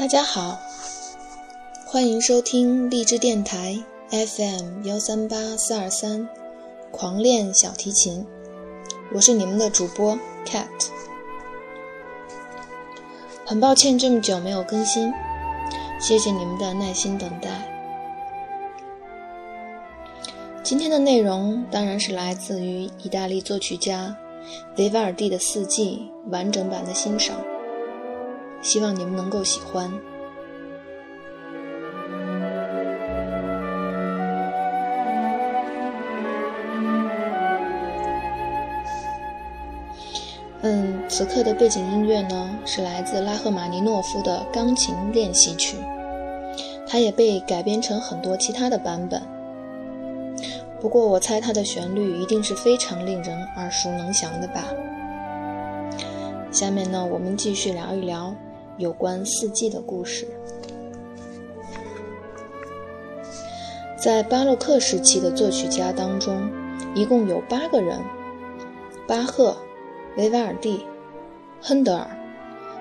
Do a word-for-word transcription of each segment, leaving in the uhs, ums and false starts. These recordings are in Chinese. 大家好，欢迎收听励志电台 F M 一三八四二三 狂恋小提琴，我是你们的主播 Cat。 很抱歉这么久没有更新，谢谢你们的耐心等待。今天的内容当然是来自于意大利作曲家维瓦尔第的《四季》完整版的欣赏，希望你们能够喜欢。嗯，此刻的背景音乐呢，是来自拉赫玛尼诺夫的钢琴练习曲，它也被改编成很多其他的版本。不过我猜它的旋律一定是非常令人耳熟能详的吧。下面呢，我们继续聊一聊有关四季的故事。在巴洛克时期的作曲家当中，一共有八个人：巴赫、维瓦尔第、亨德尔、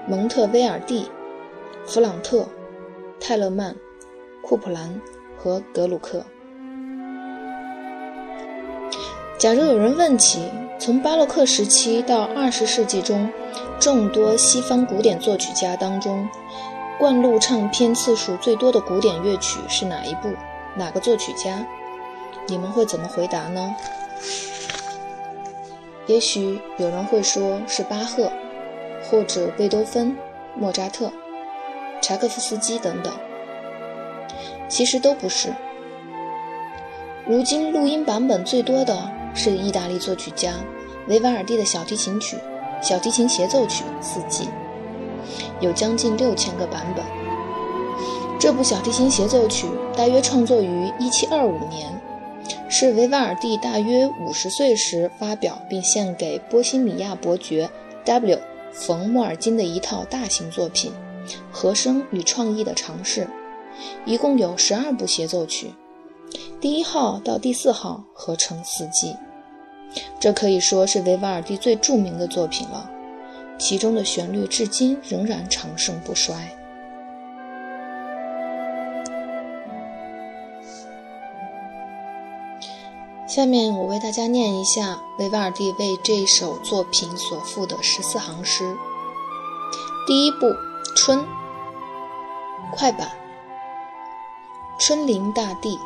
蒙特威尔第、弗朗特、泰勒曼、库普兰和格鲁克。假如有人问起，从巴洛克时期到二十世纪中众多西方古典作曲家当中，灌录唱片次数最多的古典乐曲是哪一部、哪个作曲家，你们会怎么回答呢？也许有人会说是巴赫，或者贝多芬、莫扎特、柴可夫斯基等等。其实都不是。如今录音版本最多的是意大利作曲家维瓦尔第的小提琴曲、小提琴协奏曲《四季》，有将近六千个版本。这部小提琴协奏曲大约创作于一七二五年，是维瓦尔第大约五十岁时发表并献给波西米亚伯爵 W 冯莫尔金的一套大型作品《和声与创意的尝试》，一共有十二部协奏曲，第一号到第四号合成四季。这可以说是维瓦尔第最著名的作品了，其中的旋律至今仍然长盛不衰。下面我为大家念一下维瓦尔第为这首作品所赋的十四行诗。第一部《春》，快板。春临大地，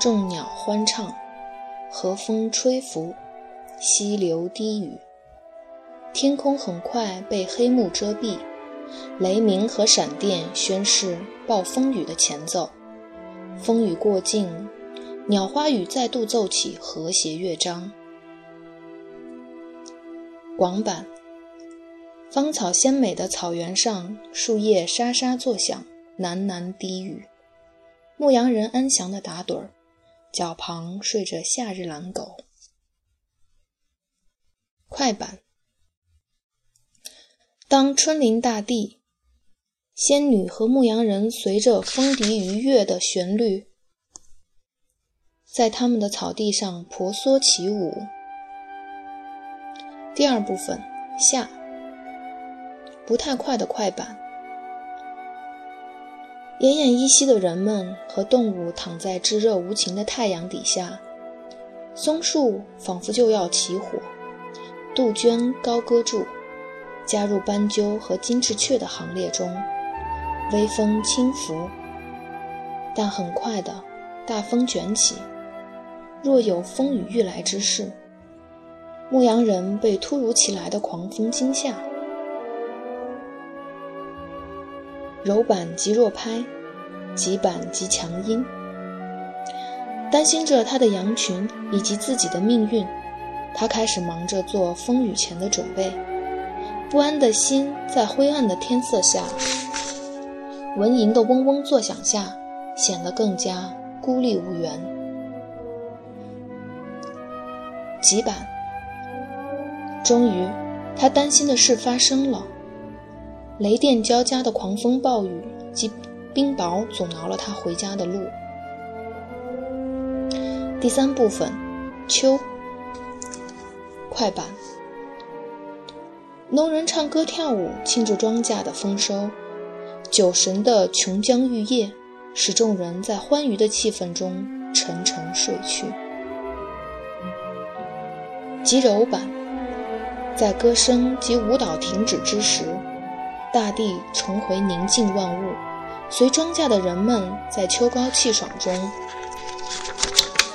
众鸟欢唱，和风吹拂，溪流低语，天空很快被黑幕遮蔽，雷鸣和闪电宣示暴风雨的前奏。风雨过境，鸟花语再度奏起和谐乐章。广板。芳草鲜美的草原上，树叶沙沙作响，喃喃低语，牧羊人安详地打盹儿，脚旁睡着夏日蓝狗。快板。当春临大地，仙女和牧羊人随着风笛愉悦的旋律，在他们的草地上婆娑起舞。第二部分《夏》，不太快的快板。奄奄一息的人们和动物躺在炙热无情的太阳底下，松树仿佛就要起火，杜鹃高歌住，加入斑鸠和金翅雀的行列中，微风轻拂，但很快的大风卷起，若有风雨欲来之势。牧羊人被突如其来的狂风惊吓。柔板及弱拍，急板及强音，担心着他的羊群以及自己的命运，他开始忙着做风雨前的准备。不安的心在灰暗的天色下，蚊蝇的嗡嗡作响下，显得更加孤立无援。急板。终于，他担心的事发生了。雷电交加的狂风暴雨及冰雹阻挠了他回家的路。第三部分《秋》，快板。农人唱歌跳舞庆祝庄稼的丰收，酒神的琼浆玉液使众人在欢愉的气氛中沉沉睡去。及柔板，在歌声及舞蹈停止之时，大地重回宁静万物，随庄稼的人们在秋高气爽中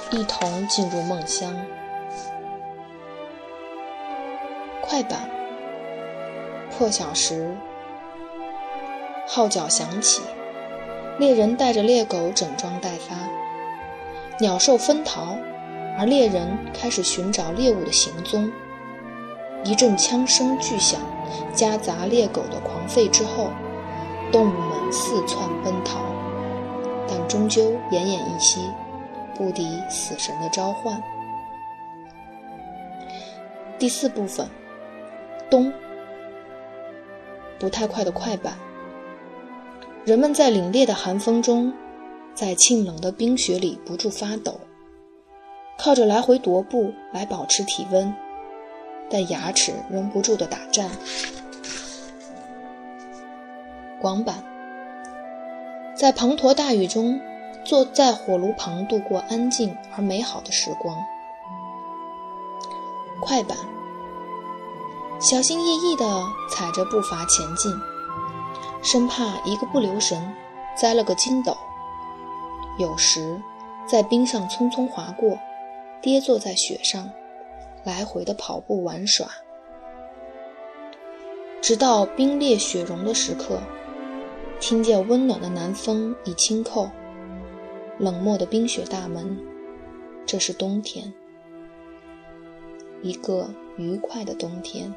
一同进入梦乡。快板，破晓时号角响起，猎人带着猎狗整装待发，鸟兽分逃，而猎人开始寻找猎物的行踪。一阵枪声巨响，夹杂猎狗的狂吠之后，动物们四窜奔逃，但终究奄奄一息，不敌死神的召唤。第四部分，冬，不太快的快板。人们在凛冽的寒风中，在沁冷的冰雪里不住发抖，靠着来回踱步来保持体温，但牙齿仍不住地打颤。广板，在滂沱大雨中，坐在火炉旁度过安静而美好的时光。快板，小心翼翼地踩着步伐前进，生怕一个不留神栽了个筋斗，有时在冰上匆匆滑过，跌坐在雪上，来回的跑步玩耍，直到冰裂雪融的时刻，听见温暖的南风已轻叩冷漠的冰雪大门。这是冬天，一个愉快的冬天。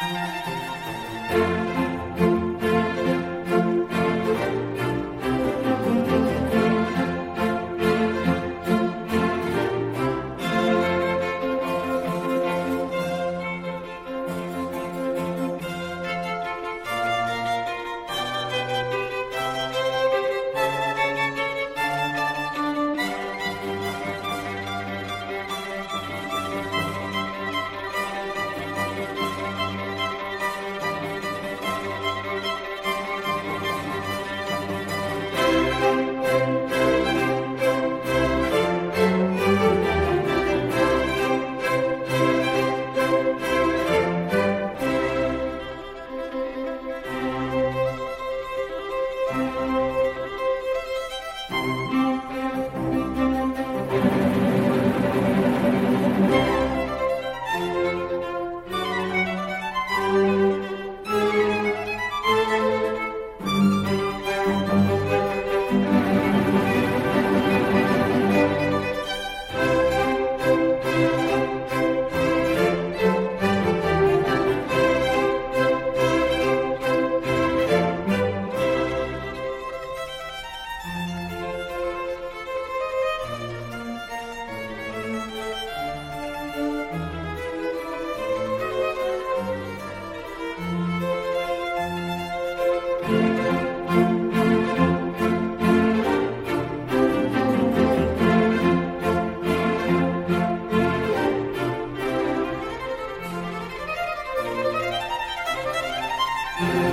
Thank you.